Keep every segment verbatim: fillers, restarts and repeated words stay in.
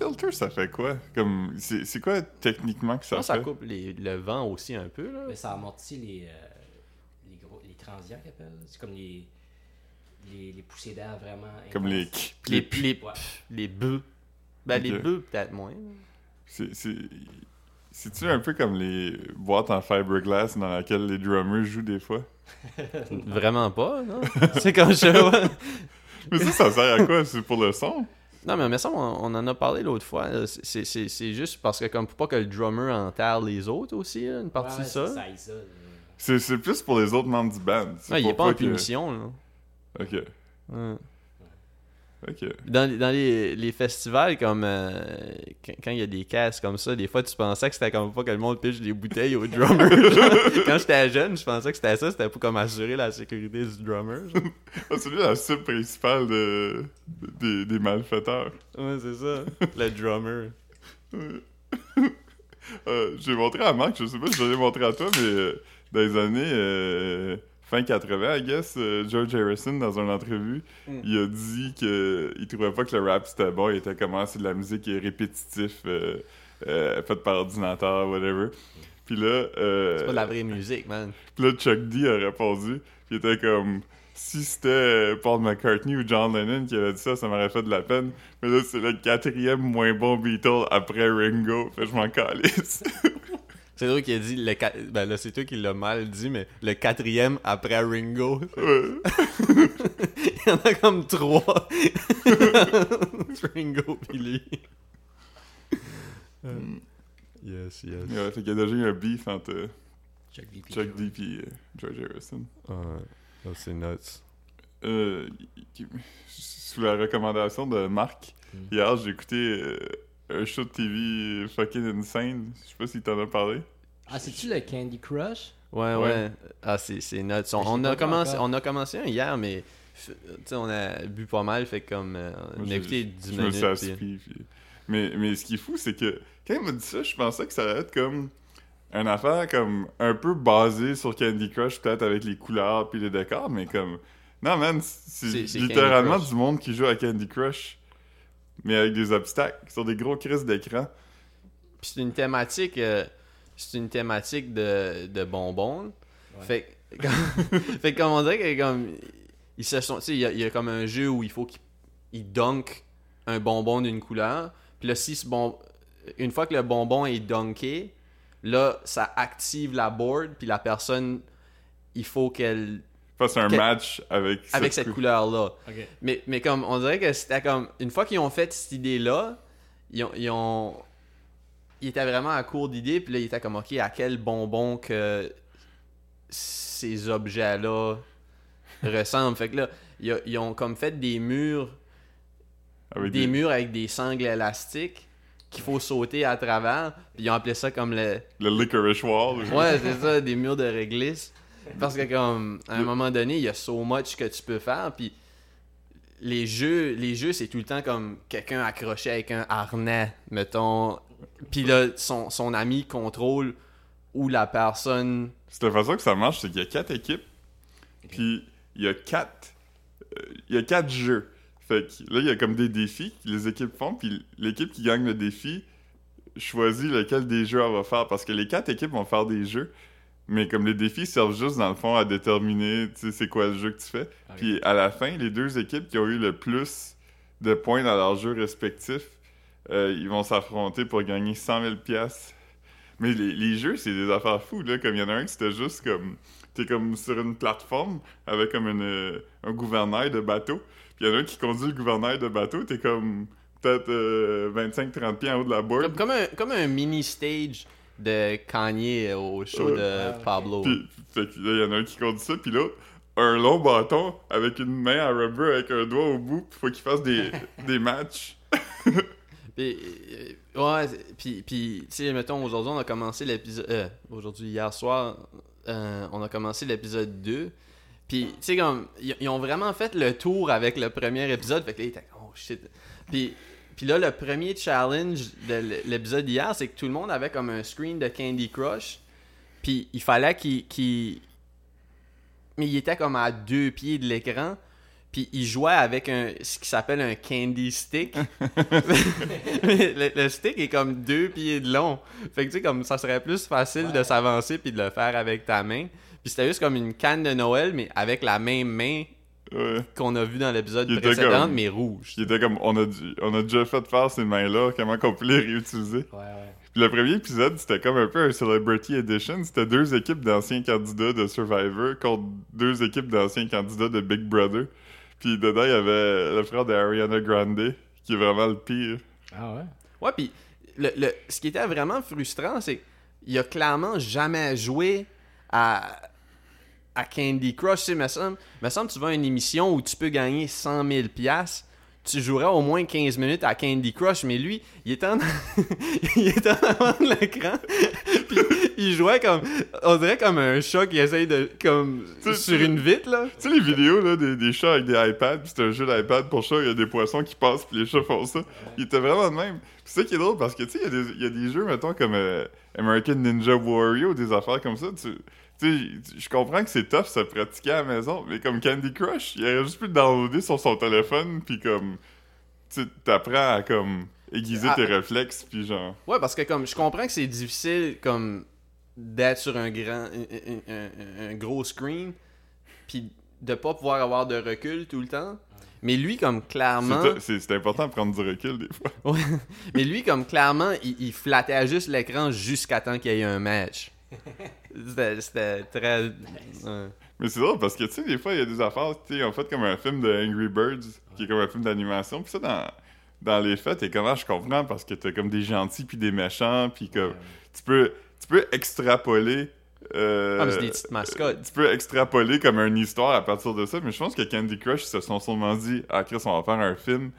Filter, ça fait quoi? Comme, c'est, c'est quoi techniquement que ça non, fait? Ça coupe les, le vent aussi un peu. Là. Mais ça amortit les, euh, les, gros, les transients qu'ils appellent. C'est comme les, les, les poussées d'air vraiment... Comme les... Les clips, ouais. Les bœufs. Ben, okay. Les bœufs, peut-être moins. C'est, c'est... C'est-tu un peu comme les boîtes en fiberglass dans lesquelles les drummers jouent des fois? Vraiment pas, non? C'est comme je... Mais ça, ça sert à quoi? C'est pour le son? Non, mais ça, on, on en a parlé l'autre fois. C'est, c'est, c'est juste parce que, comme pour pas que le drummer enterre les autres aussi, là, une partie de ouais, ça. ça isole. C'est, c'est plus pour les autres membres du band. C'est ouais, il est pas en que... punition, là. OK. Ouais. Okay. Dans, dans les, les festivals, comme euh, quand, quand il y a des casses comme ça, des fois tu pensais que c'était comme pas que le monde pitche des bouteilles au drummer. Quand j'étais jeune, je pensais que c'était ça, c'était pour comme assurer la sécurité du drummer. C'est lui la cible principale de, de, des, des malfaiteurs. Ouais, c'est ça, le drummer. euh, j'ai montré à Marc, je sais pas si je l'ai montré à toi, mais euh, dans les années. Euh, Fin quatre-vingts, I guess, euh, George Harrison, dans une entrevue, mm. il a dit qu'il trouvait pas que le rap c'était bon, il était comme ah, c'est de la musique répétitive, euh, euh, faite par ordinateur, whatever. Puis là. Euh, c'est pas de la vraie musique, man. Puis là, Chuck D a répondu, puis il était comme si c'était Paul McCartney ou John Lennon qui avait dit ça, ça m'aurait fait de la peine. Mais là, c'est le quatrième moins bon Beatle après Ringo, fait que je m'en calisse. C'est toi qui a dit le ca... ben là c'est toi qui l'a mal dit, mais le quatrième après Ringo. Ouais. Il y en a comme trois. Ringo pis lui. Um, yes, yes. Ouais, fait qu'il y a déjà eu un beef entre Chuck D. Chuck D pis uh, George Harrison. Ouais. Uh, oh, c'est nuts. Euh, sous la recommandation de Marc, mm. hier j'ai écouté. Euh, Un show de T V fucking insane. Je sais pas si t'en as parlé. Ah, c'est-tu le Candy Crush? Ouais, ouais. ouais. Ah, c'est, c'est nuts. On, on, a commencé, on a commencé un hier, mais on a bu pas mal, fait comme... Euh, on Moi, a écouté dix minutes. Je me suis assis, puis... mais, mais ce qui est fou, c'est que quand il m'a dit ça, je pensais que ça allait être comme une affaire comme un peu basée sur Candy Crush, peut-être avec les couleurs puis les décors, mais comme... Non, man, c'est, c'est, c'est littéralement du monde qui joue à Candy Crush. Mais avec des obstacles, sur des gros crises d'écran. Puis c'est une thématique, euh, c'est une thématique de, de bonbons. Ouais. Fait, comme, fait comme on dirait que comme ils se sont, tu sais, il y a, y a comme un jeu où il faut qu'ils dunkent un bonbon d'une couleur. Puis là, si ce bon, une fois que le bonbon est dunké, là, ça active la board. Puis la personne, il faut qu'elle fasse un match avec cette, avec cette cou- couleur-là. Okay. Mais, mais comme on dirait que c'était comme... Une fois qu'ils ont fait cette idée-là, ils ont... Ils, ont, ils étaient vraiment à court d'idées, puis là, ils étaient comme, OK, à quel bonbon que ces objets-là ressemblent. Fait que là, ils, ils ont comme fait des murs... Avec des, des murs avec des sangles élastiques qu'il faut sauter à travers, puis ils ont appelé ça comme le... Le licorice wall. Ouais, c'est ça, des murs de réglisse. Parce que comme à un moment donné, il y a so much que tu peux faire, puis les jeux, les jeux c'est tout le temps comme quelqu'un accroché avec un harnais, mettons, puis là son, son ami contrôle où la personne... C'est la façon que ça marche, c'est qu'il y a quatre équipes, puis il y a quatre, euh, il y a quatre jeux. Fait que là il y a comme des défis que les équipes font, puis l'équipe qui gagne le défi choisit lequel des jeux elle va faire, parce que les quatre équipes vont faire des jeux. Mais comme les défis servent juste, dans le fond, à déterminer, tu sais, c'est quoi le jeu que tu fais. Okay. Puis à la fin, les deux équipes qui ont eu le plus de points dans leurs jeux respectifs, euh, ils vont s'affronter pour gagner cent mille dollars. Mais les, les jeux, c'est des affaires fous, là. Comme il y en a un qui c'était juste comme... T'es comme sur une plateforme avec comme une, un gouvernail de bateau. Puis il y en a un qui conduit le gouvernail de bateau. T'es comme peut-être euh, vingt-cinq trente pieds en haut de la board. Comme, comme, un, comme un mini-stage... de Kanye au show ouais. de Pablo. Puis, fait que là, il y en a un qui conduit ça, puis l'autre, un long bâton avec une main à rubber avec un doigt au bout, pis faut qu'il fasse des, des matchs. Puis, ouais, puis, puis, tu sais, mettons, aujourd'hui, on a commencé l'épisode... Euh, aujourd'hui, hier soir, euh, on a commencé l'épisode deux, puis, tu sais, comme, ils ont vraiment fait le tour avec le premier épisode, fait que là, ils étaient comme, oh, shit. Puis... Puis là, le premier challenge de l'épisode d'hier, c'est que tout le monde avait comme un screen de Candy Crush. Puis il fallait qu'il... qu'il... Mais il était comme à deux pieds de l'écran. Puis il jouait avec un, ce qui s'appelle un candy stick. le, le stick est comme deux pieds de long. Fait que tu sais, comme ça serait plus facile ouais. de s'avancer puis de le faire avec ta main. Puis c'était juste comme une canne de Noël, mais avec la même main ouais. qu'on a vu dans l'épisode il précédent, comme, mais rouge. Il était comme, on a, dû, on a déjà fait faire ces mains-là, comment qu'on peut les réutiliser. Ouais, ouais. Puis le premier épisode, c'était comme un peu un Celebrity Edition. C'était deux équipes d'anciens candidats de Survivor contre deux équipes d'anciens candidats de Big Brother. Puis dedans, il y avait le frère d'Ariana Grande, qui est vraiment le pire. Ah ouais? Ouais, puis le, le, ce qui était vraiment frustrant, c'est qu'il a clairement jamais joué à, à Candy Crush. Tu sais, mais ça, mais ça, tu vas à une émission où tu peux gagner cent mille dollars, tu jouerais au moins quinze minutes à Candy Crush, mais lui, il était en, il était en avant de l'écran, puis il jouait comme, on dirait comme un chat qui essaye de, comme, t'sais, sur t'sais, une vitre, là. Tu sais les vidéos, là, des, des chats avec des iPads, puis c'est un jeu d'iPad pour chat, il y a des poissons qui passent, puis les chats font ça. Il était vraiment le même. Pis c'est ça qui est drôle, parce que, tu sais, il y, y a des jeux, mettons, comme euh, American Ninja Warrior, des affaires comme ça, tu... Tu sais, je comprends que c'est tough se pratiquer à la maison, mais comme Candy Crush, il aurait juste pu le downloader sur son téléphone, puis comme, tu t'apprends à comme aiguiser à... tes réflexes, puis genre... Ouais, parce que comme, je comprends que c'est difficile comme d'être sur un grand, un, un, un gros screen, puis de pas pouvoir avoir de recul tout le temps, mais lui comme clairement... C'est, c'est, c'est important de prendre du recul des fois. Ouais, mais lui comme clairement, il, il flattait juste l'écran jusqu'à temps qu'il y ait un match. C'était, c'était très... Ouais. Mais c'est drôle parce que, tu sais, des fois, il y a des affaires, tu sais, en fait, comme un film de Angry Birds, qui est comme un film d'animation, puis ça, dans, dans les faits, et comment je comprends, parce que t'as comme des gentils puis des méchants, puis comme, ouais, ouais. tu peux, tu peux extrapoler... Euh, ah, mais c'est des petites mascottes. Tu peux extrapoler comme une histoire à partir de ça, mais je pense que Candy Crush, ils se sont sûrement dit, ah, Chris, on va faire un film...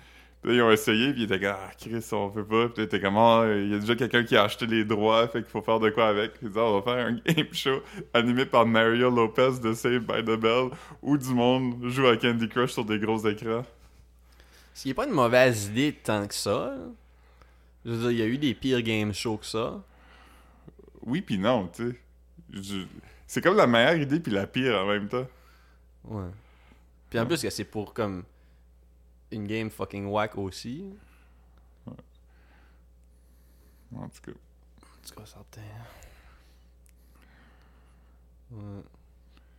Puis là, ils ont essayé, puis ils étaient comme « Ah, Chris, on peut pas. » Puis là, ils étaient comme « Ah, oh, il y a déjà quelqu'un qui a acheté les droits, fait qu'il faut faire de quoi avec. » Ils disaient « On va faire un game show animé par Mario Lopez de Saved by the Bell, où du monde joue à Candy Crush sur des gros écrans. » Ce qui n'est pas une mauvaise idée tant que ça. Je veux dire, il y a eu des pires game shows que ça. Oui, puis non, tu sais. Je... C'est comme la meilleure idée puis la pire en même temps. Ouais. Puis en ouais. plus, que c'est pour comme... une game fucking whack aussi. Ouais. En tout cas. En tout cas, certain. Ouais.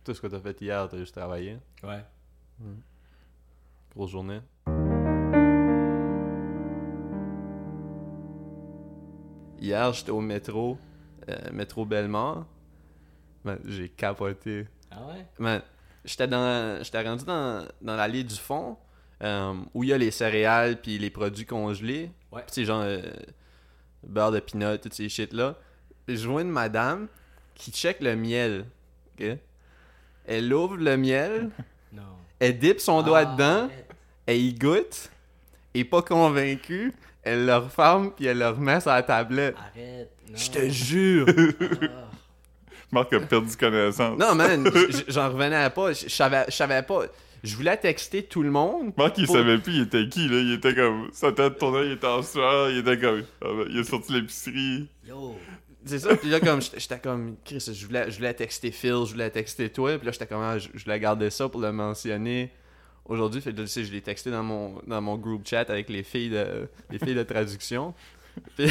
Tout ce que t'as fait hier, t'as juste travaillé. Ouais. ouais. Grosse journée. Hier, j'étais au métro. Euh, métro Bellemare. Ben, j'ai capoté. Ah ouais? Ben, j'étais dans, j'étais rendu dans, dans l'allée du fond. Euh, où il y a les céréales puis les produits congelés. Ouais. Puis c'est genre euh, beurre de pinot, toutes ces shit-là. Je vois une madame qui check le miel. Okay? Elle ouvre le miel, non. elle dip son ah, doigt dedans, shit. elle y goûte, et pas convaincue, elle le referme puis elle le remet sur la tablette. Arrête, non. Je te jure! Ah. Marc a perdu connaissance. Non, man, j'en revenais pas. Je savais pas... Je voulais texter tout le monde. Marc, il pour... savait plus il était qui, là. Il était comme... Sa tête tournait, il était en sueur, il était comme... Il est sorti de l'épicerie. Yo! C'est ça, puis là, comme... J'étais comme... Chris, je voulais, je voulais texter Phil, je voulais texter toi. Puis là, j'étais comme... Ah, je, je voulais garder ça pour le mentionner aujourd'hui. Fait que, je l'ai texté dans mon, dans mon group chat avec les filles de, les filles de traduction. Puis...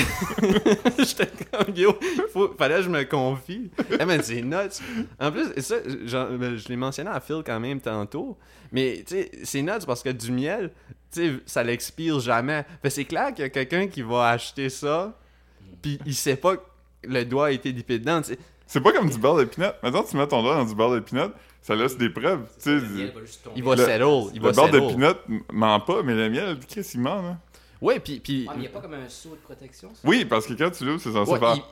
j'étais comme... Yo! Faut, fallait que je me confie. Eh ben, c'est nuts! En plus, ça, genre, je l'ai mentionné à Phil quand même tantôt. Mais, tu sais, c'est nuts parce que du miel, tu sais, ça l'expire jamais. Fait c'est clair qu'il y a quelqu'un qui va acheter ça, pis il sait pas que le doigt a été dippé dedans, t'sais. C'est pas comme du beurre de pinot. Maintenant, tu mets ton doigt dans du beurre de pinot, ça laisse des preuves, tu sais. Il va settle, il va Le beurre de pinot ment pas, mais le miel, Chris, il ment, hein. Ouais, pis... pis... Ah, mais y a pas comme un seau de protection, ça? Oui, parce que quand tu l'ouvres, c'est censé ouais, faire... Il...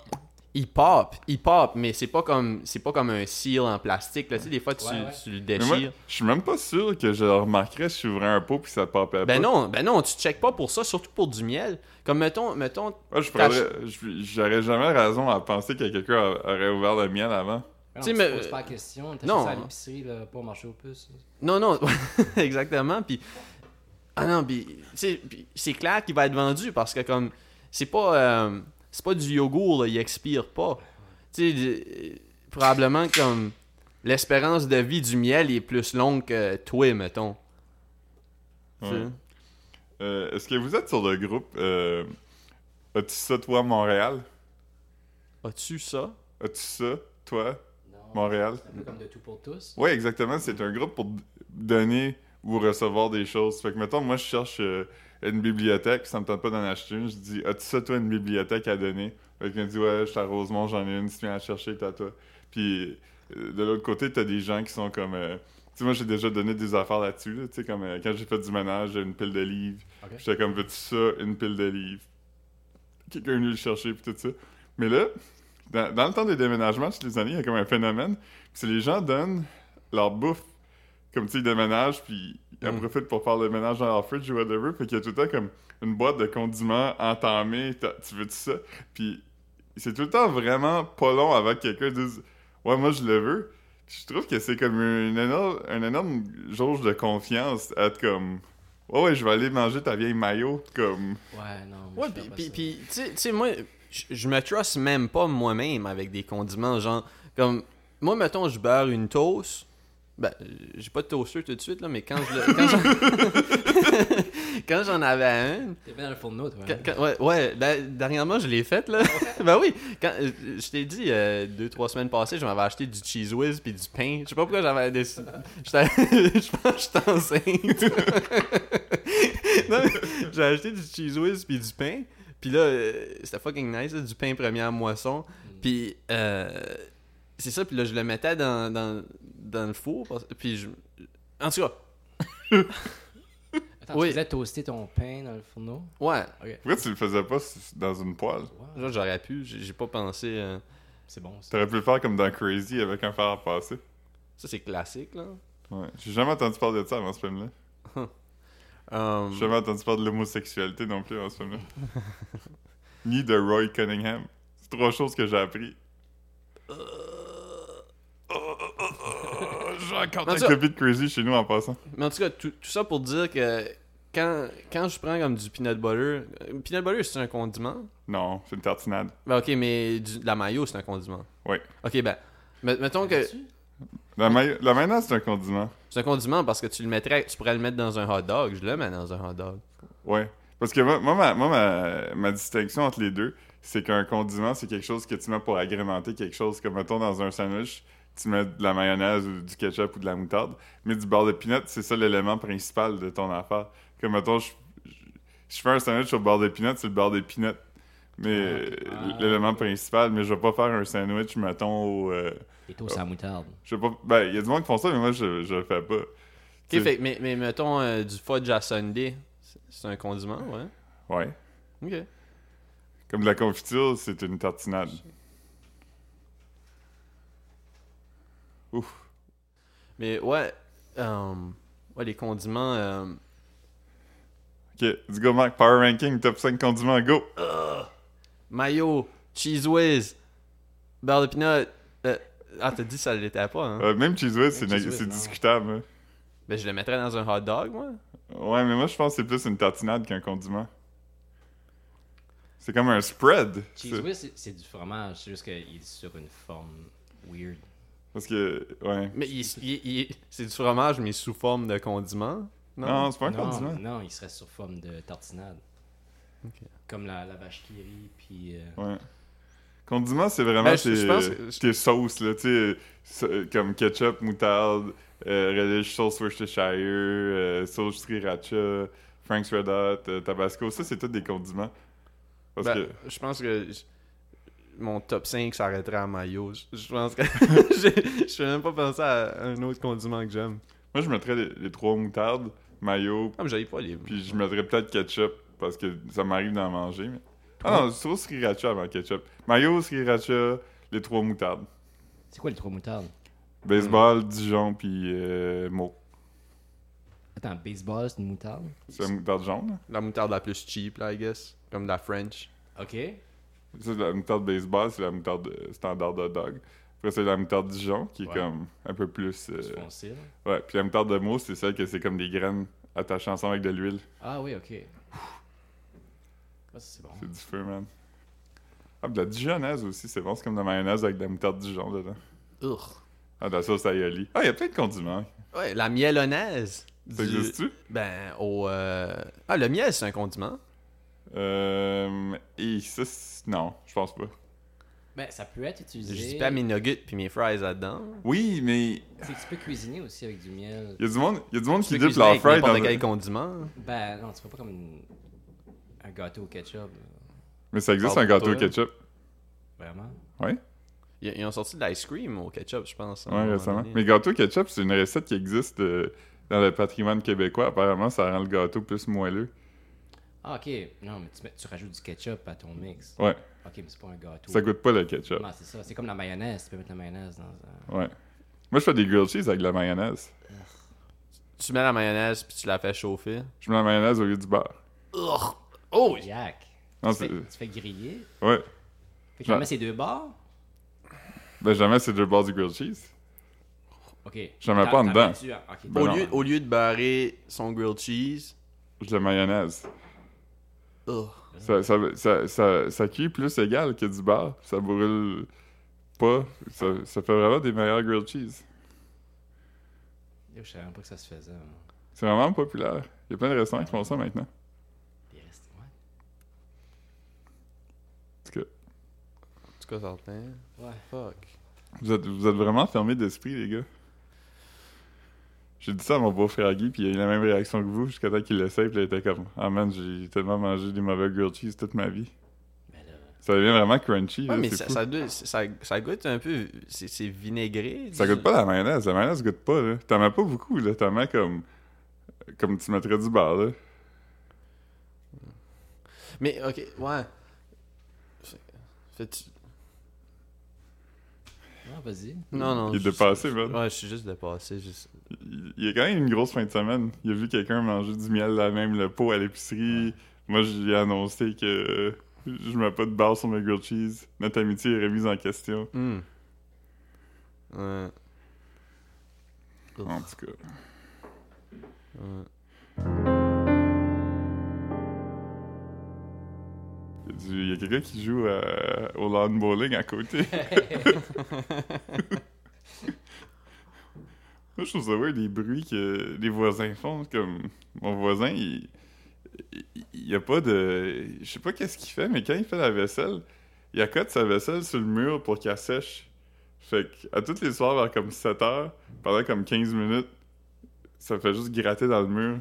Il pop, il pop, mais c'est pas comme c'est pas comme un seal en plastique. Là. Tu sais, des fois, tu, ouais, ouais. tu le déchires. Je suis même pas sûr que je remarquerais si j'ouvrais un pot puis ça popait. Ben non, ben non, tu checkes pas pour ça, surtout pour du miel. Comme, mettons... mettons ouais, je prendrais, j'aurais jamais raison à penser que quelqu'un aurait ouvert le miel avant. Non, tu sais, mais... poses pas la question, t'as fait ça à l'épicerie là, pour marcher aux puces. Non, non, exactement. Puis... Ah non, puis, tu sais, puis c'est clair qu'il va être vendu parce que comme c'est pas... Euh... C'est pas du yogourt, là, il expire pas. Tu sais, euh, probablement comme l'espérance de vie du miel est plus longue que toi, mettons. Ouais. Euh, est-ce que vous êtes sur le groupe euh, As-tu ça, toi, Montréal? As-tu ça? As-tu ça, toi, non, Montréal? C'est un peu comme de tout pour tous. Oui, exactement. C'est un groupe pour donner ou recevoir des choses. Fait que, mettons, moi, je cherche euh, une bibliothèque, puis ça me tente pas d'en acheter une. Je dis, as-tu ça, toi, une bibliothèque à donner? Fait qu'il me dit, ouais, je suis à Rosemont, j'en ai une, si tu viens à chercher, t'as toi. Puis, euh, de l'autre côté, t'as des gens qui sont comme... Euh, tu sais, moi, j'ai déjà donné des affaires là-dessus, là, tu sais, comme euh, quand j'ai fait du ménage, j'ai une pile de livres. Okay. J'étais comme, veux-tu ça, une pile de livres? Quelqu'un est venu le chercher, puis tout ça. Mais là, dans, dans le temps des déménagements, chez les années, il y a comme un phénomène. C'est les gens donnent leur bouffe. Comme, tu sais, ils déménagent, puis ils en mm. profitent pour faire le ménage dans leur fridge ou whatever. Fait qu'il y a tout le temps comme une boîte de condiments entamée. Tu veux-tu ça? Puis c'est tout le temps vraiment pas long avant que quelqu'un dise « Ouais, moi, je le veux. » Je trouve que c'est comme une énorme, une énorme jauge de confiance à être comme... Ouais, ouais, je vais aller manger ta vieille maillot, comme... Ouais, non, mais ouais, pis, pis, pis, tu sais, moi, je, je me trust même pas moi-même avec des condiments, genre, comme, moi, mettons, je beurre une toast, ben, j'ai pas de toaster tout de suite, là, mais quand je quand j'en... quand j'en avais un... T'es bien dans le fourneau, toi. Quand, quand, ouais, ouais la, dernièrement, je l'ai faite, là. Ben oui, quand, je t'ai dit, euh, deux, trois semaines passées, je m'avais acheté du Cheese Whiz pis du pain. Je sais pas pourquoi j'avais décidé... Je pense que j'étais enceinte. Non, mais j'ai acheté du Cheese Whiz pis du pain. Puis là, euh, c'était fucking nice, là, du pain première moisson. Puis euh, c'est ça, puis là, je le mettais dans, dans, dans le four. Puis je... En tout cas... Attends, oui. Tu faisais toaster ton pain dans le fourneau? Ouais. Okay. Pourquoi tu le faisais pas dans une poêle? Wow. Genre, j'aurais pu, j'ai, j'ai pas pensé... Euh... C'est bon, ça. T'aurais pu le faire comme dans Crazy avec un fer à passer. Ça, c'est classique, là. Ouais. J'ai jamais entendu parler de ça avant ce film-là. Um... J'ai jamais entendu parler de l'homosexualité non plus en ce moment. Ni de Roy Cunningham. C'est trois choses que j'ai appris. Euh... Oh, oh, oh, oh. J'ai encore un copie de Crazy chez nous en passant. Mais en tout cas, tout, tout ça pour dire que quand, quand je prends comme du peanut butter... Peanut butter, c'est un condiment? Non, c'est une tartinade. Ben ok, mais du, la mayo, c'est un condiment. Oui. Ok, ben, mettons que... La, maille, la mayonnaise, c'est un condiment. C'est un condiment parce que tu le mettrais, tu pourrais le mettre dans un hot dog. Je le mets dans un hot dog. Ouais. Parce que moi, moi, ma, moi ma, ma distinction entre les deux, c'est qu'un condiment, c'est quelque chose que tu mets pour agrémenter quelque chose. Comme, mettons, dans un sandwich, tu mets de la mayonnaise ou du ketchup ou de la moutarde. Mais du beurre de peanut, c'est ça l'élément principal de ton affaire. Comme, mettons, je, je, je fais un sandwich au beurre de peanut, c'est le beurre de peanut. Mais ah, l'élément ah, principal, mais je vais pas faire un sandwich, mettons, au... Euh, Et toast à la moutarde. Je sais pas. Ben, il y a du monde qui font ça, mais moi, je, je le fais pas. Ok, fait, mais, mais mettons euh, du fudge à sundae. C'est un condiment, ouais? Ouais. Ok. Comme de la confiture, c'est une tartinade. Ouf. Mais ouais. Euh, ouais, les condiments. Euh... Ok, du go, Marc. Power ranking, top cinq condiments, go! Uh, mayo, cheese whiz, beurre de peanut. Euh, Ah, t'as dit ça l'était pas, hein? Euh, même Cheese Whiz, c'est, cheese whiz, c'est discutable. Hein. Ben, je le mettrais dans un hot dog, moi. Ouais, mais moi, je pense que c'est plus une tartinade qu'un condiment. C'est comme un spread. Cheese c'est... Whiz, c'est, c'est du fromage. C'est juste qu'il est sur une forme weird. Parce que, ouais. Mais il, il, il, c'est du fromage, mais sous forme de condiment? Non, non c'est pas un non, condiment. Non, il serait sous forme de tartinade. Okay. Comme la, la vache qui rit, puis... Euh... Ouais. Condiment, c'est vraiment ben, je, tes, je pense que... tes sauces, là, tu sais, comme ketchup, moutarde, euh, relish, sauce Worcestershire, euh, sauce sriracha, Frank's Red Hot, euh, Tabasco, ça, c'est tout des condiments. Parce ben, que... Je pense que j'... mon top cinq s'arrêterait à mayo. Je pense que je fais même pas penser à un autre condiment que j'aime. Moi, je mettrais les, les trois moutardes, mayo, ah, mais j'avais pas les... puis je mettrais peut-être ketchup, parce que ça m'arrive d'en manger, mais... Ah non, sauce sriracha avant ketchup. Mayo, sriracha, les trois moutardes. C'est quoi les trois moutardes? Baseball, mm. Dijon, puis euh, Meaux. Attends, baseball, c'est une moutarde? C'est une moutarde jaune. La moutarde la plus cheap, là, I guess. Comme la French. OK. Ça, la moutarde baseball, c'est la moutarde standard de dog. Après, c'est la moutarde Dijon, qui est ouais. comme un peu plus... Euh... foncée, là. Ouais, puis la moutarde de Meaux, c'est celle que c'est comme des graines attachées ensemble avec de l'huile. Ah oui, OK. Oh, c'est, bon. C'est du feu, man. Ah, de la dijonnaise aussi, c'est bon. C'est comme de la mayonnaise avec de la moutarde Dijon dedans. Urgh. Ah, de la sauce aioli. Ah, il y a plein de condiments. Ouais, la mielonaise. Ça du... existe-tu? Ben, au... Euh... Ah, le miel, c'est un condiment. Euh... Et ça, c'est... Non, je pense pas. Ben, ça peut être utilisé... Je dis pas mes nuggets puis mes fries là-dedans. Oui, mais... C'est que tu peux cuisiner aussi avec du miel. Il y a du monde, y a du monde qui dip leurs fries dans... Tu peux quel condiment. Ben, non, tu fais pas comme une... un gâteau au ketchup. Mais ça existe, un gâteau au ketchup. Vraiment? Oui. Ils ont sorti de l'ice cream au ketchup, je pense. Oui, récemment. Mais gâteau au ketchup, c'est une recette qui existe... Euh... Dans le patrimoine québécois, apparemment, ça rend le gâteau plus moelleux. Ah, OK. Non, mais tu, mets, tu rajoutes du ketchup à ton mix. Ouais. OK, mais c'est pas un gâteau. Ça goûte pas le ketchup. Non, c'est ça. C'est comme la mayonnaise. Tu peux mettre la mayonnaise dans un... Ouais. Moi, je fais des grilled cheese avec de la mayonnaise. Urgh. Tu mets la mayonnaise puis tu la fais chauffer. Je mets la mayonnaise au lieu du beurre. Urgh. Oh, Jack! Non, tu, fais, tu fais griller? Ouais. Fait que jamais ces deux bords? Ben, jamais ces deux bords du grilled cheese. Okay. J'en mets pas en dedans. Okay. Ben au, lieu, au lieu de barrer son grilled cheese, je le mayonnaise. Oh. Ça, ça, ça, ça, ça cuit plus égal que du bar. Ça brûle pas. Ça, ça fait vraiment des meilleurs grilled cheese. Yo, je savais même pas que ça se faisait. Hein. C'est vraiment populaire. Il y a plein de restaurants qui font ça maintenant. Des restaurants. En tout cas. En tout cas, certain. Ouais. Fuck. Vous êtes, vous êtes vraiment fermés d'esprit, les gars. J'ai dit ça à mon beau-frère Guy, puis il a eu la même réaction que vous jusqu'à temps qu'il l'essaye, puis il était comme « Ah man, j'ai tellement mangé des mauvais grilled cheese toute ma vie. » Ça devient vraiment crunchy. Ouais, là, mais c'est ça, ça, ça, ça goûte un peu... C'est, c'est vinaigré. Ça goûte pas la mayonnaise. La mayonnaise goûte pas, là. T'en mets pas beaucoup, là. T'en mets comme... Comme tu mettrais du beurre, là. Mais, OK, ouais. Fais-tu... Ah, vas-y. Non, non. Il est dépassé, juste... man. Ouais, je suis juste dépassé. Juste... Il y a quand même une grosse fin de semaine. Il a vu quelqu'un manger du miel là même, le pot à l'épicerie. Ouais. Moi, je lui ai annoncé que je mets pas de barre sur mes grilled cheese. Notre amitié est remise en question. Mm. Ouais. En tout cas. Ouais. Il y a quelqu'un qui joue euh, au lawn bowling à côté. Moi, je trouve ça weird, les bruits que les voisins font. Comme mon voisin, il n'y a pas de... Je sais pas qu'est-ce qu'il fait, mais quand il fait la vaisselle, il accote sa vaisselle sur le mur pour qu'elle sèche. Fait qu'à toutes les soirs, vers comme sept heures, pendant comme quinze minutes, ça fait juste gratter dans le mur.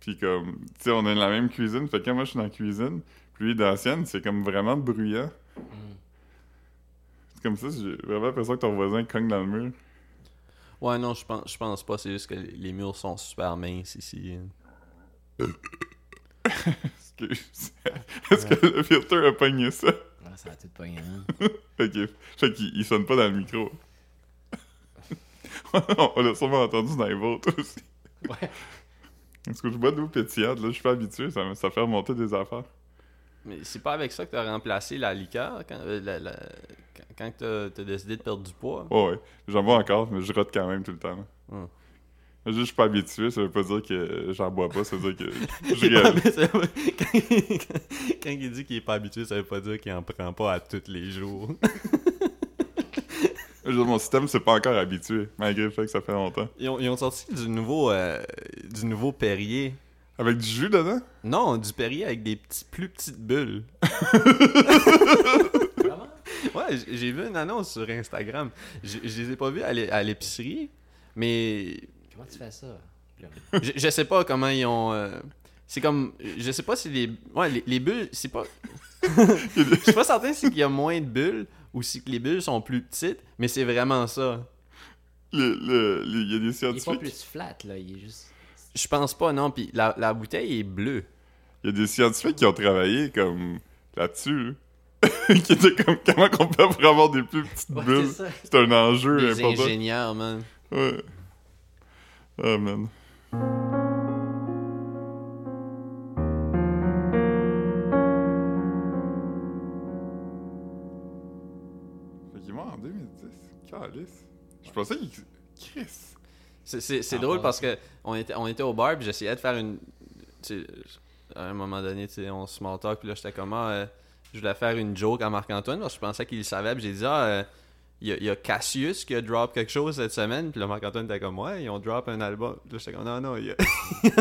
Puis comme, tu sais, on est dans la même cuisine. Fait que quand moi, je suis dans la cuisine... Lui, d'ancienne, c'est comme vraiment bruyant. Mm. C'est comme ça, j'ai vraiment l'impression que ton voisin cogne dans le mur. Ouais, non, je pense, je pense pas. C'est juste que les murs sont super minces ici. Excuse. Est-ce ouais. que le filtre a pogné ça? Ouais, ça a tout pogné, hein? Ok. Fait qu'il il sonne pas dans le micro. On l'a sûrement entendu dans les vôtres aussi. Ouais. Parce que je bois de l'eau pétillante, là, je suis pas habitué, ça, ça fait remonter des affaires. Mais c'est pas avec ça que t'as remplacé la liqueur quand, la, la, quand t'as, t'as décidé de perdre du poids? Oh ouais, j'en bois encore, mais je rote quand même tout le temps. Hum. Juste, je suis pas habitué, ça veut pas dire que j'en bois pas, ça veut dire que je réalise. Quand, quand il dit qu'il est pas habitué, ça veut pas dire qu'il en prend pas à tous les jours. Mon système, c'est pas encore habitué, malgré le fait que ça fait longtemps. Ils ont, ils ont sorti du nouveau, euh, du nouveau Perrier. Avec du jus dedans? Non, du Perrier avec des petits, plus petites bulles. Vraiment? Ouais, j'ai vu une annonce sur Instagram. Je, je les ai pas vus à, l'é- à l'épicerie, mais... Comment tu fais ça? je, je sais pas comment ils ont... Euh... C'est comme... Je sais pas si les... Ouais, les, les bulles, c'est pas... Je suis pas certain si qu'il y a moins de bulles ou si que les bulles sont plus petites, mais c'est vraiment ça. Le, le, le, y a des scientifiques... Il est pas plus flat, là, il est juste... Je pense pas, non. Puis la, la bouteille est bleue. Il y a des scientifiques qui ont travaillé comme là-dessus. Qui étaient comme, comment qu'on peut avoir des plus petites ouais, bulles? C'est, c'est un enjeu des important. Des ingénieurs, man. Ouais. Ah, oh, man. Fait qu'il est mort en deux mille dix. Calice. Je pensais qu'il... Chris. C'est, c'est, c'est ah, drôle ouais. Parce que on était, on était au bar puis j'essayais de faire une... À un moment donné, on se small talk puis là, j'étais comme... Ah, euh, je voulais faire une joke à Marc-Antoine parce que je pensais qu'il le savait. Puis j'ai dit « Ah, euh, il y, y a Cassius qui a drop quelque chose cette semaine, puis le Marc-Antoine était comme, ouais, ils ont drop un album. Là, j'étais comme, non, non, il y a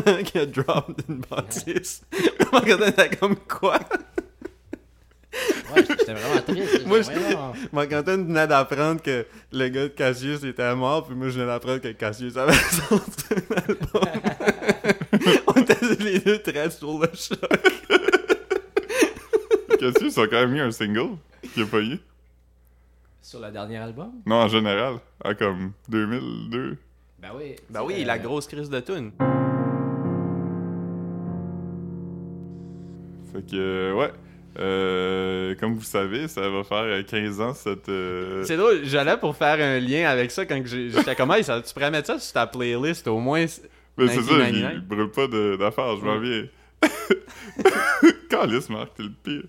un qui a drop une bâtisse. Le Marc-Antoine était comme, quoi? Ouais, j'étais vraiment triste. Moi, vraiment... Marc-Antoine venait d'apprendre que le gars de Cassius était mort, puis moi, je venais d'apprendre que Cassius avait sorti un album. On était les deux très sur le choc. Cassius a quand même mis un single qu'il a pas eu. Sur le dernier album? Non, en général. À comme deux mille deux. Ben oui. Ben oui, euh... la grosse crise de tune. Fait que, ouais. Euh, comme vous savez, ça va faire quinze ans cette... Euh... C'est drôle, j'allais pour faire un lien avec ça quand j'ai, j'étais comme, hey, ça, tu pourrais mettre ça sur ta playlist au moins... Mais c'est ça, il brûle pas de, d'affaires, je m'en viens. Calisse, Marc, t'es le pire.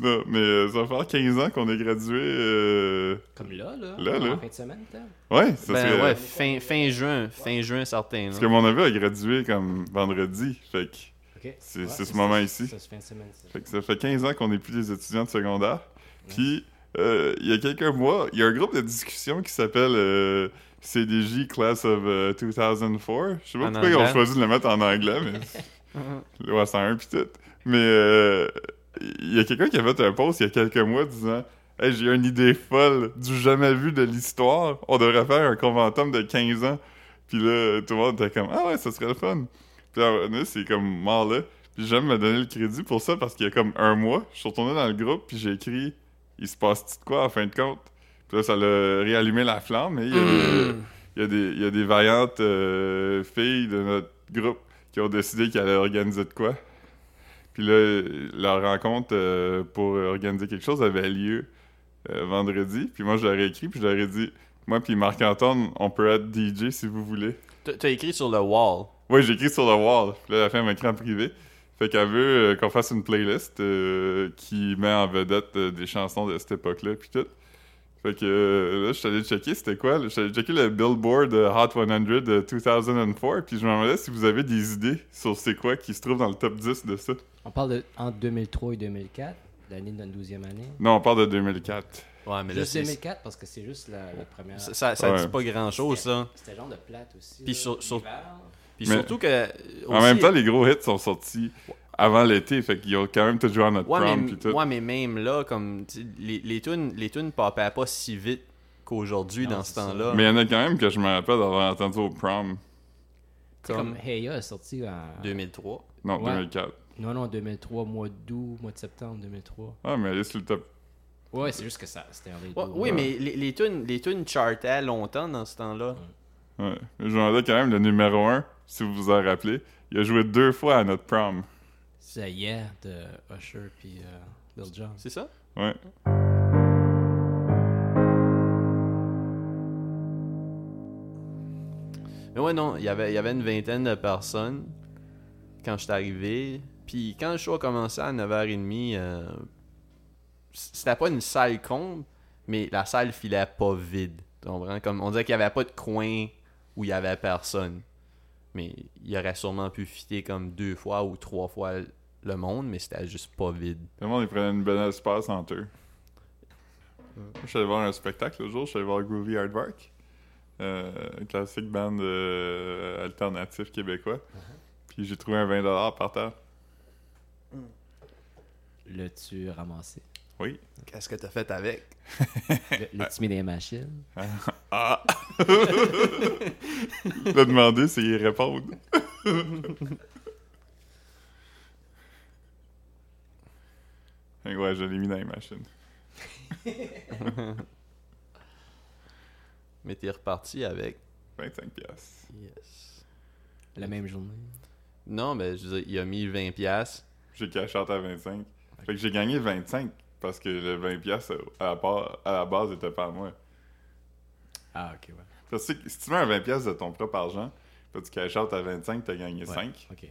Non, mais ça va faire quinze ans qu'on est gradué. Euh... Comme là, là. Là, là. En fin de semaine, t'as. Ouais, ça ben, serait... ouais, fin, fin juin, ouais. Fin juin certain. Parce que mon neveu a gradué comme vendredi, fait que... Okay. C'est, ouais, c'est ce c'est moment ça, ici. Ça, c'est fin de semaine, ça. Fait que ça fait quinze ans qu'on n'est plus des étudiants de secondaire. Ouais. Puis, euh, il y a quelques mois, il y a un groupe de discussion qui s'appelle euh, C D J Class of uh, deux mille quatre. Je sais pas en pourquoi ils ont choisi de le mettre en anglais, mais. Ouais, cent un pis tout. Mais, euh, il y a quelqu'un qui avait fait un post il y a quelques mois disant hey, j'ai une idée folle du jamais vu de l'histoire. On devrait faire un conventum de quinze ans. Puis là, tout le monde était comme ah ouais, ça serait le fun. Puis là, c'est comme mort là. Puis j'aime me donner le crédit pour ça parce qu'il y a comme un mois, je suis retourné dans le groupe puis j'ai écrit « Il se passe-tu de quoi en fin de compte? » Puis là, ça l'a réallumé la flamme et il y a, mmh. il y a, des, il y a des vaillantes euh, filles de notre groupe qui ont décidé qu'elles allaient organiser de quoi. Puis là, leur rencontre euh, pour organiser quelque chose avait lieu euh, vendredi. Puis moi, je leur ai écrit puis je leur ai dit « Moi puis Marc-Antoine, on peut être D J si vous voulez. » T'as écrit sur le wall. Oui, j'ai écrit sur le wall. Puis là, elle a fait un écran privé. Fait qu'elle veut euh, qu'on fasse une playlist euh, qui met en vedette euh, des chansons de cette époque-là, puis tout. Fait que euh, là, je suis allé checker, c'était quoi? Je suis allé checker le Billboard euh, Hot cent euh, deux mille quatre, puis je me demandais si vous avez des idées sur c'est quoi qui se trouve dans le top dix de ça. On parle de entre deux mille trois et deux mille quatre, l'année de notre douzième année. Non, on parle de deux mille quatre. Ouais, mais juste là, deux mille quatre, parce que c'est juste la, la première... Ça, ça, ça ouais. Dit pas grand-chose, c'était, ça. C'était genre de plate aussi. Puis sur... sur... Puis surtout que... Aussi, en même temps, les gros hits sont sortis avant l'été, fait qu'ils ont quand même tout joué à notre ouais, prom mais, pis tout. Ouais, mais même là, comme les, les tunes les tunes papaient pas si vite qu'aujourd'hui non, dans ce ça. Temps-là. Mais il y en a quand même que je me rappelle d'avoir entendu au prom. C'est comme, comme Hey Ya est sorti en... deux mille trois. Non, ouais. deux mille quatre. Non, non, deux mille trois, mois d'août, mois de septembre deux mille trois. Ah, mais elle est sur le top. Ouais, c'est juste que ça, c'était un ouais, oui, ouais. Mais les, les tunes les tunes chartaient longtemps dans ce temps-là. Ouais, ouais. Mais je me rappelle quand même le numéro un. Si vous vous en rappelez, il a joué deux fois à notre prom. C'est à Yeah de Usher puis euh, Lil Jon. C'est ça? Ouais. Mais ouais, non, il y avait, il y avait une vingtaine de personnes quand je suis arrivé. Puis quand le show a commencé à neuf heures trente, euh, c'était pas une salle comble, mais la salle filait pas vide. Donc, comme on dirait qu'il n'y avait pas de coin où il y avait personne. Mais il aurait sûrement pu fitter comme deux fois ou trois fois le monde, mais c'était juste pas vide. Tout le monde, ils prenaient une bonne espace entre eux. Je suis allé voir un spectacle le jour, je suis allé voir Groovy Hardwork, euh, une classique band euh, alternatif québécois. Uh-huh. Puis j'ai trouvé un vingt dollars par terre. L'as-tu ramassé? Oui. Qu'est-ce que t'as fait avec? Le, le timide des machines. Ah! T'as demandé s'ils répondent. Ouais, je l'ai mis dans les machines. Mais t'es reparti avec... vingt-cinq piastres. Yes. La même journée? Non, mais je veux dire, il a mis vingt piastres. J'ai caché à vingt-cinq. Okay. Fait que j'ai gagné vingt-cinq. Parce que le vingt$ à la, part, à la base n'était pas à moi. Ah, ok, ouais. Parce que si tu mets un vingt$ de ton propre argent, puis tu cash out à vingt-cinq$, t'as gagné ouais, cinq. Ok.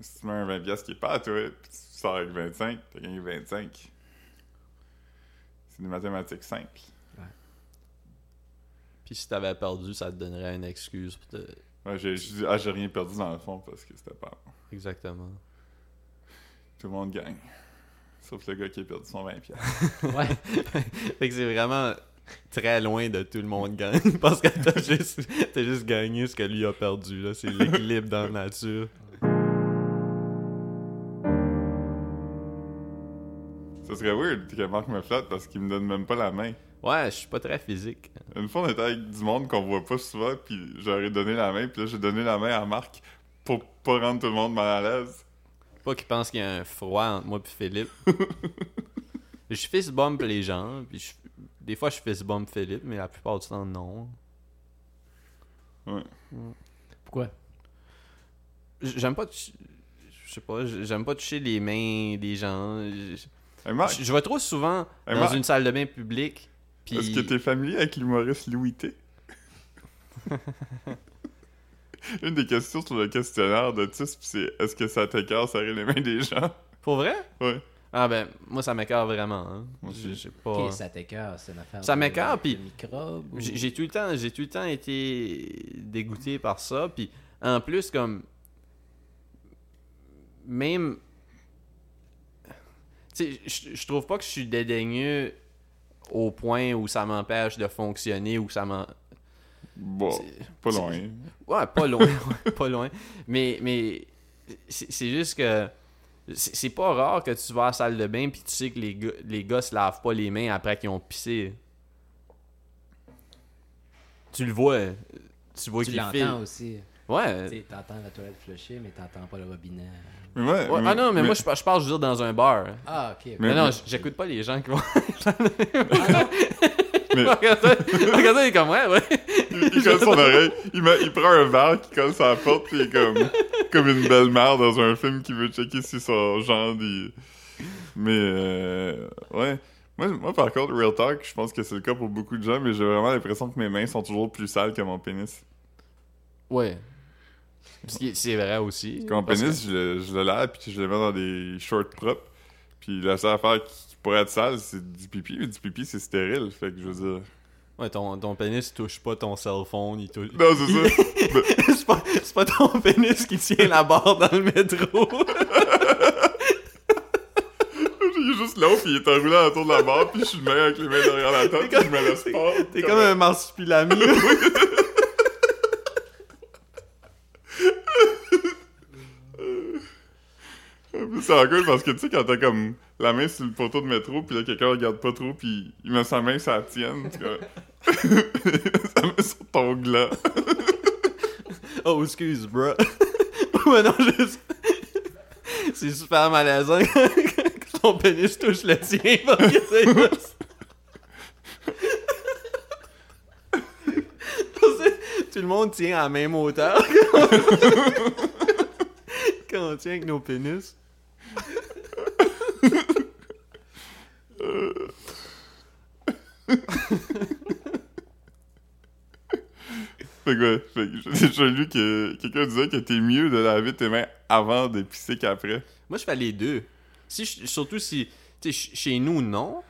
Si tu mets un vingt$ qui est pas à toi, puis tu sors avec vingt-cinq$, t'as gagné vingt-cinq$. C'est des mathématiques simples. Ouais. Puis si t'avais perdu, ça te donnerait une excuse pour te. Ouais, j'ai dit, ah, j'ai rien perdu dans le fond parce que c'était pas moi. Exactement. Tout le monde gagne. Sauf le gars qui a perdu son vingt piastres. Ouais. Fait que c'est vraiment... très loin de tout le monde gagne parce que t'as juste, t'as juste gagné ce que lui a perdu. Là. C'est l'équilibre dans la nature. Ça serait weird que Marc me flatte parce qu'il me donne même pas la main. Ouais, je suis pas très physique. Une fois, on était avec du monde qu'on voit pas souvent, puis j'aurais donné la main, puis là, j'ai donné la main à Marc pour pas rendre tout le monde mal à l'aise. Pas qu'il pense qu'il y a un froid entre moi et Philippe. Je fist bump les gens, puis je... des fois, je fist bump Philippe, mais la plupart du temps, non. Ouais. Pourquoi? J'aime pas... Tu... Je sais pas, j'aime pas toucher les mains des gens. Hey, Marc. Je vais trop souvent hey, dans Marc. Une salle de bain publique. Pis... Est-ce que t'es familier avec l'humoriste Louis T? Une des questions sur le questionnaire d'autisme, c'est est-ce que ça t'écœure serrer les mains des gens? Pour vrai? Oui. Ah ben, moi ça m'écœure vraiment. Hein. Je, je sais pas. Okay, ça t'écœure, c'est une affaire. Ça de... m'écœure, puis microbe. Ou... J'ai, j'ai tout le temps, j'ai tout le temps été dégoûté par ça, puis en plus comme même. Je, je trouve pas que je suis dédaigneux au point où ça m'empêche de fonctionner ou ça m'en... Bon, c'est... pas loin. C'est... Ouais, pas loin. Pas loin. Mais, mais c'est, c'est juste que c'est, c'est pas rare que tu vas à la salle de bain pis tu sais que les gars, les gars se lavent pas les mains après qu'ils ont pissé. Tu le vois. Tu vois tu qu'ils filent. Tu l'entends aussi. Ouais. T'sais, t'entends la toilette flusher, mais t'entends pas le robinet. Mais ouais, ouais, mais, ah non, mais, mais... moi, je, je parle, je veux dire, dans un bar. Ah, OK. okay. Mais, mais non, mais... j'écoute pas les gens qui vont... ah, non. Mais... Regardez, il est comme, ouais, ouais. Il, il colle son oreille, il, me... il prend un verre qui colle sa porte, puis il est comme, comme une belle-mère dans un film qui veut checker si son genre... Il... Mais, euh... ouais... Moi, moi, par contre, real talk, je pense que c'est le cas pour beaucoup de gens, mais j'ai vraiment l'impression que mes mains sont toujours plus sales que mon pénis. Ouais. C'est vrai aussi. Quand pénis, que... je, je le lave puis je le mets dans des shorts propres. Puis la seule affaire qui pourrait être sale, c'est du pipi. Mais du pipi, c'est stérile. Fait que je veux dire. Ouais, ton, ton pénis touche pas ton cell phone. Il touche... Non, c'est ça. Mais... c'est, pas, c'est pas ton pénis qui tient la barre dans le métro. Il est juste là, puis il est enroulé autour de la barre. Puis je suis le mets avec les mains derrière la tête. Comme... Puis je me laisse pas. T'es comme, comme un marsupilami. C'est encore parce que tu sais, quand t'as comme la main sur le poteau de métro, pis là, quelqu'un regarde pas trop, pis il met sa main sur la tienne. Il met sa main sur ton gland. Oh, excuse, bro. Mais non, juste. C'est super malaisant quand ton pénis touche le tien parce que c'est juste. Tout le monde tient à la même hauteur. Quand on tient avec nos pénis. Fait que ouais, fait que j'ai déjà lu que quelqu'un disait que t'es mieux de laver tes mains avant de pisser qu'après. Moi je fais les deux. Si je, surtout si tu sais chez nous non,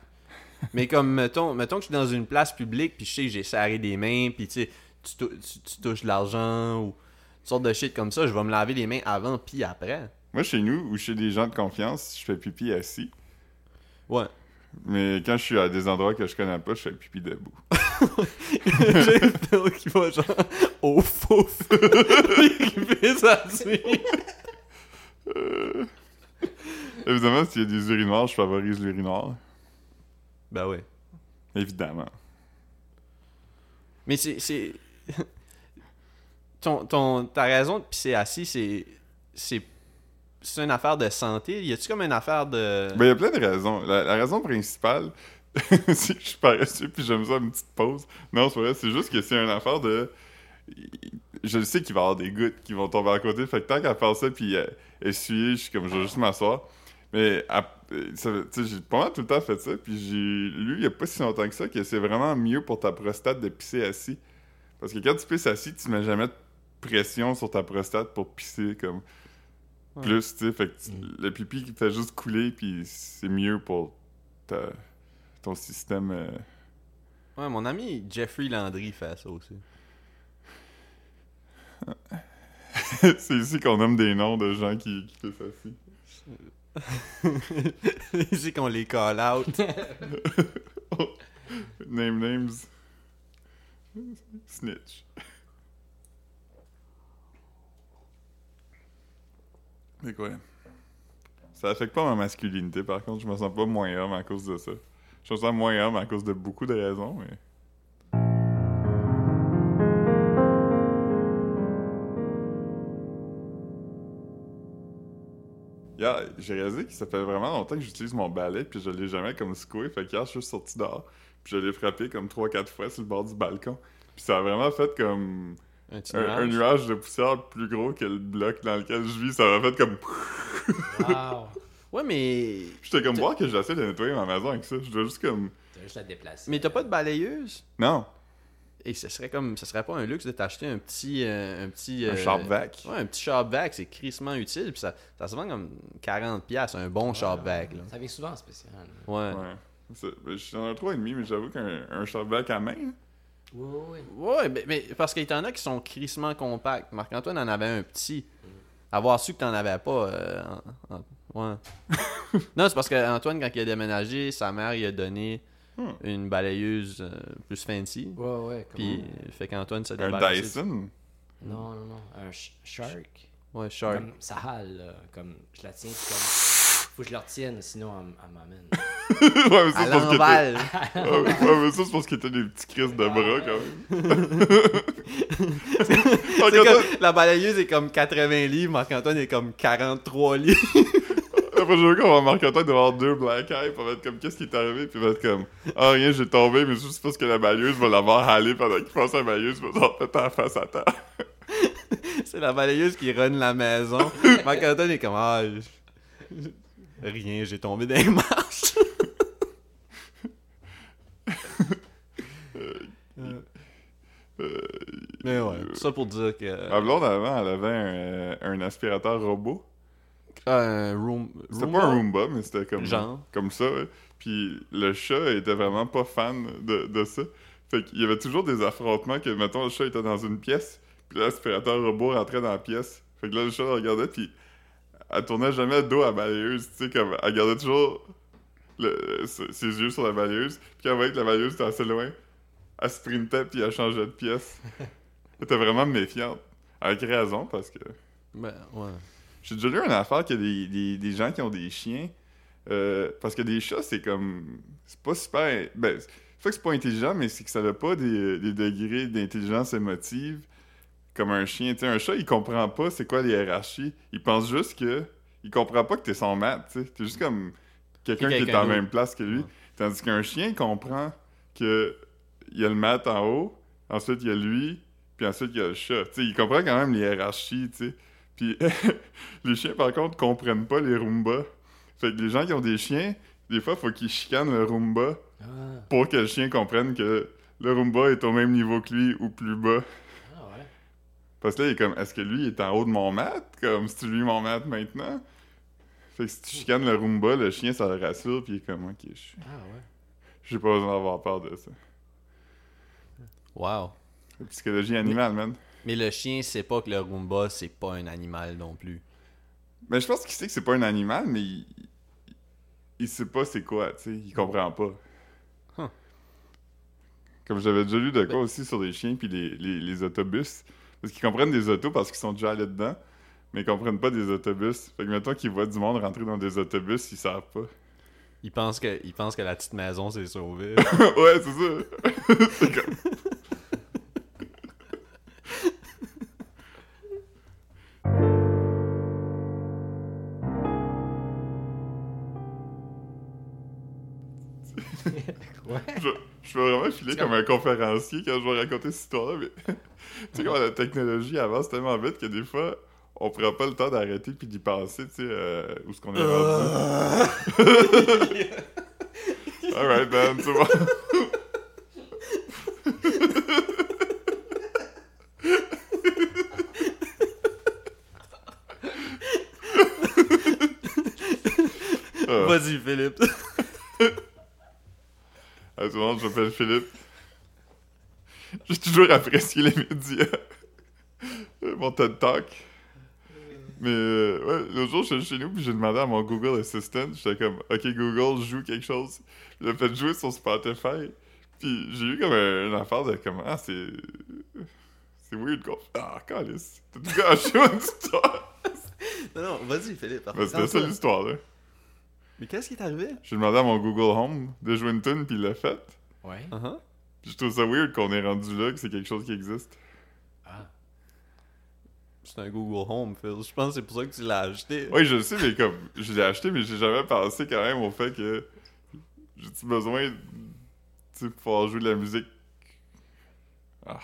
mais comme mettons mettons que je suis dans une place publique puis je sais que j'ai serré des mains puis tu sais tu, tu, tu touches l'argent ou sorte de shit comme ça, je vais me laver les mains avant puis après. Moi, chez nous, ou chez des gens de confiance, je fais pipi assis. Ouais. Mais quand je suis à des endroits que je connais pas, je fais pipi debout. J'ai un film qui va genre au faux feu. Qui pisse assis. euh... Évidemment, s'il y a des urinoirs, je favorise l'urinoir. Ben oui. Évidemment. Mais c'est... c'est... Ton, ton, ta raison de pisser assis, c'est, c'est, c'est une affaire de santé. Y a-tu comme une affaire de... Ben, y a plein de raisons. La, la raison principale, c'est que je suis paresseux puis j'aime ça une petite pause. Non, c'est vrai, c'est juste que c'est une affaire de... Je sais qu'il va y avoir des gouttes qui vont tomber à côté. Fait que tant qu'à faire ça puis essuyer, je suis comme, je vais juste m'asseoir. Mais, tu sais, j'ai pas mal tout le temps fait ça. Puis j'ai lu, il y a pas si longtemps que ça, que c'est vraiment mieux pour ta prostate de pisser assis. Parce que quand tu pisses assis, tu mets jamais... pression sur ta prostate pour pisser comme ouais. Plus tu sais fait que tu, le pipi qui fait juste couler puis c'est mieux pour ta, ton système euh... ouais mon ami Jeffrey Landry fait ça aussi. C'est ici qu'on nomme des noms de gens qui, qui pissent assis. C'est ici qu'on les call out. name names. Snitch. Mais quoi? Ça affecte pas ma masculinité, par contre. Je me sens pas moins homme à cause de ça. Je me sens moins homme à cause de beaucoup de raisons, mais... Yeah, j'ai réalisé que ça fait vraiment longtemps que j'utilise mon balai, puis je l'ai jamais comme secoué. Fait qu'hier, je suis sorti dehors, puis je l'ai frappé comme trois quatre fois sur le bord du balcon. Puis ça a vraiment fait comme... Un, un, nuage. un nuage de poussière plus gros que le bloc dans lequel je vis, ça m'a fait comme... Wow! Ouais, mais... J'étais comme voir que j'essaie de nettoyer ma maison avec ça. Je dois juste comme... T'as juste à te déplacer. Mais t'as pas de balayeuse? Non. Et ce serait comme... Ce serait pas un luxe de t'acheter un petit... Euh, un petit... Euh, un Sharp Vac. Ouais, un petit Sharp Vac, c'est crissement utile. Puis ça, ça se vend comme quarante piastres, un bon ouais, Sharp Vac. Là. Ça vient souvent en spécial. Ouais. Ouais. C'est... J'en ai un trois virgule cinq, mais j'avoue qu'un un Sharp Vac à main... Oui, oui, oui. Ouais, mais, mais parce qu'il y en a qui sont crissement compacts. Marc-Antoine en avait un petit. Avoir su que t'en avais pas. Euh, en, en, ouais. Non, c'est parce qu'Antoine, quand il a déménagé, sa mère, il a donné hmm. une balayeuse euh, plus fancy. Ouais, ouais. Puis, on... fait qu'Antoine s'est débarrassé. Un Dyson? Non, non, non. Un sh- Shark. Ouais, Shark. Comme ça hale, là. Comme, je la tiens, puis comme... Faut que je la retienne, sinon elle, elle m'amène. Ouais, mais ça, à l'emballe! Ouais, mais ça, c'est parce que t'as des petits crises de bras, quand même. C'est, c'est comme, la balayeuse est comme quatre-vingts livres, Marc-Antoine est comme quarante-trois livres. Après, je veux qu'on Marc-Antoine doit avoir deux black eyes pour être comme, qu'est-ce qui est arrivé? Puis il va être comme, ah, rien, j'ai tombé, mais juste parce que la balayeuse va l'avoir halée pendant qu'il passe la balayeuse, va s'en mettre en face à terre. C'est la balayeuse qui run la maison. Marc-Antoine est comme, ah, je... Rien, j'ai tombé dans les marches. euh, euh, Mais ouais, tout ça pour dire que... Ma blonde, avant, elle avait un, un aspirateur robot. Un room... C'était Roomba. Pas un Roomba, mais c'était comme, genre. Comme ça. Ouais. Puis le chat était vraiment pas fan de, de ça. Fait qu'il y avait toujours des affrontements que, mettons, le chat était dans une pièce, puis l'aspirateur robot rentrait dans la pièce. Fait que là, le chat le regardait, puis... Elle tournait jamais le dos à la balayeuse, tu sais, comme, elle gardait toujours le, ses, ses yeux sur la balayeuse, puis quand elle voyait que la balayeuse était assez loin, elle sprintait, puis elle changeait de pièce. Elle était vraiment méfiante. Avec raison, parce que... Ben, ouais. J'ai déjà lu une affaire qu'il y a des, des, des gens qui ont des chiens, euh, parce que des chats, c'est comme... C'est pas super... Ben, c'est pas que c'est pas intelligent, mais c'est que ça n'a pas des, des degrés d'intelligence émotive. Comme un chien, tu sais, un chat, il comprend pas c'est quoi les hiérarchies, il pense juste que il comprend pas que t'es son mat, tu sais, t'es juste comme quelqu'un, quelqu'un qui est en même place que lui, ouais. Tandis qu'un chien comprend que il y a le mat en haut, ensuite il y a lui, puis ensuite il y a le chat, tu sais, il comprend quand même les hiérarchies, tu sais, puis les chiens par contre comprennent pas les Roombas, fait que les gens qui ont des chiens, des fois faut qu'ils chicanent le Roomba ah. pour que le chien comprenne que le Roomba est au même niveau que lui ou plus bas. Parce que là, il est comme, est-ce que lui, il est en haut de mon mat? Comme, si tu lui mon mat maintenant? Fait que si tu chicanes le Roomba, le chien, ça le rassure, puis il est comme, ok, je suis... Ah ouais? J'ai pas besoin d'avoir peur de ça. Wow. La psychologie animale, mais, man. Mais le chien sait pas que le Roomba, c'est pas un animal non plus. Mais je pense qu'il sait que c'est pas un animal, mais il, il sait pas c'est quoi, tu sais. Il comprend pas. Huh. Comme j'avais déjà lu de quoi ben... aussi sur les chiens, puis les, les, les autobus... Parce qu'ils comprennent des autos parce qu'ils sont déjà allés dedans, mais ils comprennent pas des autobus. Fait que mettons qu'ils voient du monde rentrer dans des autobus, ils savent pas. Ils pensent que, ils pensent que la petite maison s'est sauvée. Ouais, c'est ça. C'est comme... Ouais. Je, je vais vraiment filer comme un conférencier quand je vais raconter cette histoire-là, mais... Tu sais, quand la technologie avance tellement vite que des fois, on prend pas le temps d'arrêter puis d'y penser, tu sais, euh, où est-ce qu'on est rendu. Alright, man, c'est bon. uh. Vas-y, Philippe. À tout le monde, je m'appelle Philippe. J'ai toujours apprécié les médias. Mon TED Talk. Mais euh, ouais, l'autre jour, j'étais chez nous, puis j'ai demandé à mon Google Assistant. J'étais comme, ok Google, joue quelque chose. Il a fait jouer sur Spotify. Puis j'ai eu comme une affaire de comme, ah, c'est. C'est weird, quoi. Ah, calice. T'as tout gâché mon histoire. Non, non, vas-y, Philippe. Ben, c'était ça l'histoire, là. Mais qu'est-ce qui est arrivé? J'ai demandé à mon Google Home de jouer une tune, puis il l'a faite. Ouais. Uh-huh. Puis je trouve ça weird qu'on est rendu là, que c'est quelque chose qui existe. Ah. C'est un Google Home, Phil. Je pense que c'est pour ça que tu l'as acheté. Oui, je le sais, mais comme. Je l'ai acheté, mais j'ai jamais pensé quand même au fait que. J'ai-tu besoin. Tu sais, pour pouvoir jouer de la musique. Ah.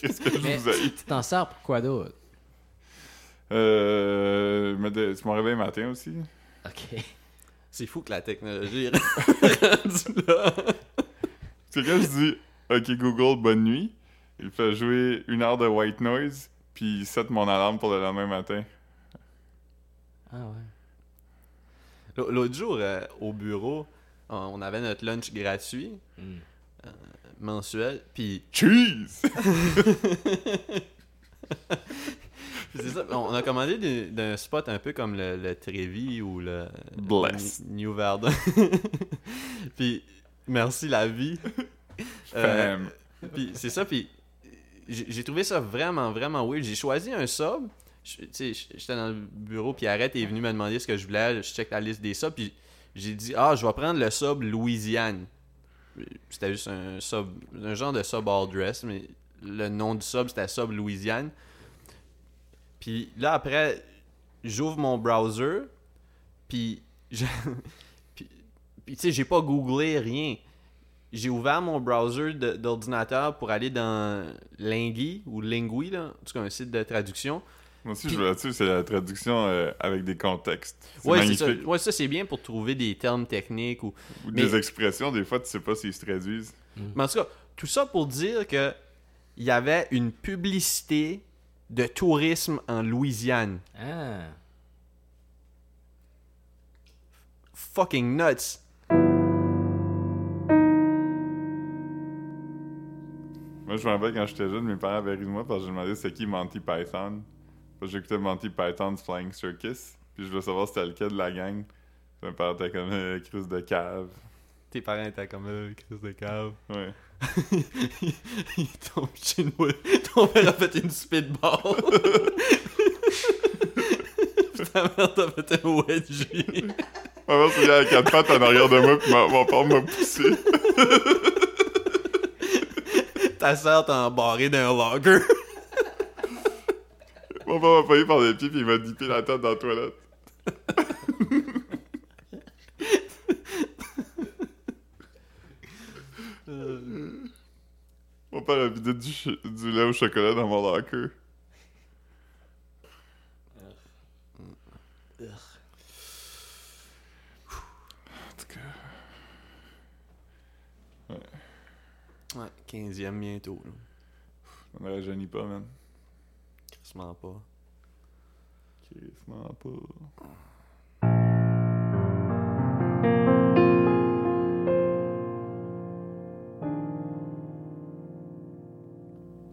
Qu'est-ce que mais je vous ai? Tu t'en sers pour quoi d'autre? Euh. Mais de, tu m'en réveilles le matin aussi? Ok. C'est fou que la technologie est rendue là. Parce que quand je dis ok Google, bonne nuit, il fait jouer une heure de white noise, puis il set mon alarme pour le lendemain matin. Ah ouais. L'autre jour, euh, au bureau, on avait notre lunch gratuit, mm. euh, mensuel, puis cheese! C'est ça, on a commandé d'un spot un peu comme le, le Trévis ou le, le New Verde. Puis merci la vie. Euh, puis c'est ça, puis j'ai trouvé ça vraiment, vraiment weird. J'ai choisi un sub. Tu sais, j'étais dans le bureau, puis Arrête est venu me demander ce que je voulais. Je check la liste des subs, puis j'ai dit ah, je vais prendre le sub Louisiane. C'était juste un sub, un genre de sub all dress, mais le nom du sub c'était sub Louisiane. Puis là, après, j'ouvre mon browser, puis, je... puis, puis tu sais, j'ai pas googlé rien. J'ai ouvert mon browser de, d'ordinateur pour aller dans Lingui, ou Lingui, là, en tout cas un site de traduction. Moi aussi, puis... je veux là-dessus, c'est la traduction euh, avec des contextes. C'est ouais, magnifique. C'est ça. Ouais, ça, c'est bien pour trouver des termes techniques. Ou, ou mais... des expressions, des fois, tu sais pas s'ils se traduisent. Mm. Mais en tout cas, tout ça pour dire que il y avait une publicité de tourisme en Louisiane. Ah. Fucking nuts. Moi, je me rappelle quand j'étais jeune, mes parents avaient ri de moi parce que je demandais c'est qui Monty Python. Parce que j'écoutais Monty Python's Flying Circus. Puis je voulais savoir c'était lequel de la gang. Mes parents étaient comme euh, crise de cave. Tes parents étaient comme euh, crise de cave. Ouais. il, il tombe chez nous. Ton père a fait une spitball. Ta mère t'a fait un wedgie. Ma mère s'est mis à quatre pattes en arrière de moi, puis ma, mon père m'a poussé. Ta soeur t'a embarré d'un logger. Mon père m'a payé par les pieds, puis il m'a dippé la tête dans la toilette. Mon père a vidé du, ch- du lait au chocolat dans mon locker. En tout cas... Ouais. Ouais, quinzième bientôt. Là. On ne rajeunit pas, man. Crissement pas. Crissement pas.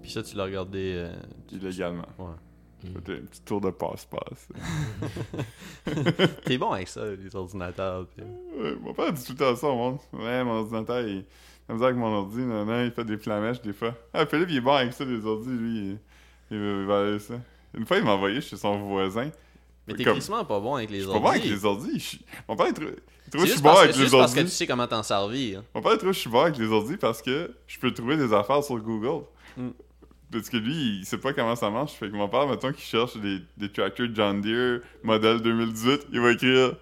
Puis ça, tu l'as regardé... Euh, tu... Illégalement. Ouais. Mm. Un petit tour de passe-passe. T'es bon avec ça, les ordinateurs. Puis... Ouais, mon père dit tout le temps ça au monde. Ouais, mon ordinateur, il... La misère avec mon ordi, non, non, il fait des flamèches des fois. Ah, Philippe, il est bon avec ça, les ordi, lui. Il, il va aller ça. Une fois, il m'a envoyé chez son voisin. Mais t'es crissement comme... pas bon avec les ordis. Je suis pas bon avec les ordis. Je... Mon père, il trouve que je suis bon avec les ordis. C'est parce que tu sais comment t'en servir. Mon père, il trouve que je suis bon avec les ordis parce que je peux trouver des affaires sur Google. Mm. Parce que lui, il sait pas comment ça marche. Fait que mon père, mettons qu'il cherche des, des tractors John Deere modèle deux mille dix-huit, il va écrire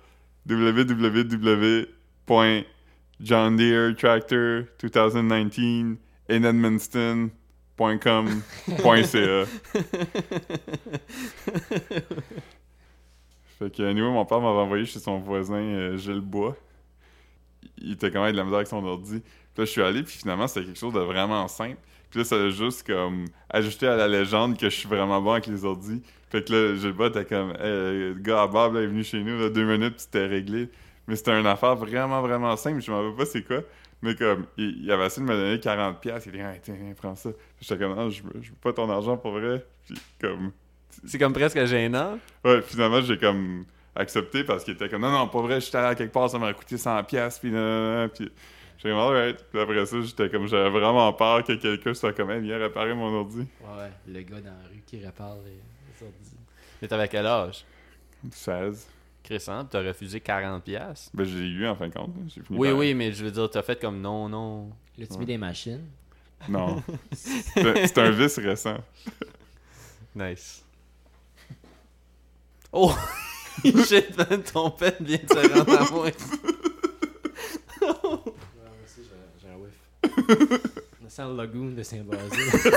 double-vé double-vé double-vé point john deere tractor deux mille dix-neuf in edmundston point com point c a. Fait que, anyway, mon père m'avait envoyé chez son voisin euh, Gilles Bois. Il était quand même de la misère avec son ordi. Puis là, je suis allé, puis finalement, c'était quelque chose de vraiment simple. Puis là, ça a juste comme ajouté à la légende que je suis vraiment bon avec les ordis. Fait que là, j'ai le bot, t'as comme, hey, le gars à barbe, là, est venu chez nous, là, deux minutes, puis c'était réglé. Mais c'était une affaire vraiment, vraiment simple. Je m'en rappelle pas c'est quoi. Mais comme, il, il avait essayé de me donner quarante piastres. Il dit, hey, tiens, prends ça. Puis j'étais comme, non, je veux pas ton argent pour vrai. Puis comme. C'est comme presque gênant. Ouais, finalement, j'ai comme accepté parce qu'il était comme, non, non, pas vrai, j'étais allé à quelque part, ça m'a coûté cent piastres. Puis, puis J'étais comme, alright. Puis après ça, j'étais comme, j'avais vraiment peur que quelqu'un soit comme, hey, viens réparer mon ordi. Ouais, le gars dans la rue qui répare les, les ordi. Mais t'avais quel âge? seize. Crescent, t'as refusé quarante piastres. Ben, j'ai eu en fin de compte. J'ai fini oui, par... oui, mais je veux dire, t'as fait comme non, non. L'as-tu ouais. mis des machines? Non. C'est, c'est un vice récent. Nice. Oh! J'ai plein de trompettes vient de se rendre à moi. Non, merci, j'ai un whiff. On sent le lagoon de Saint-Basile.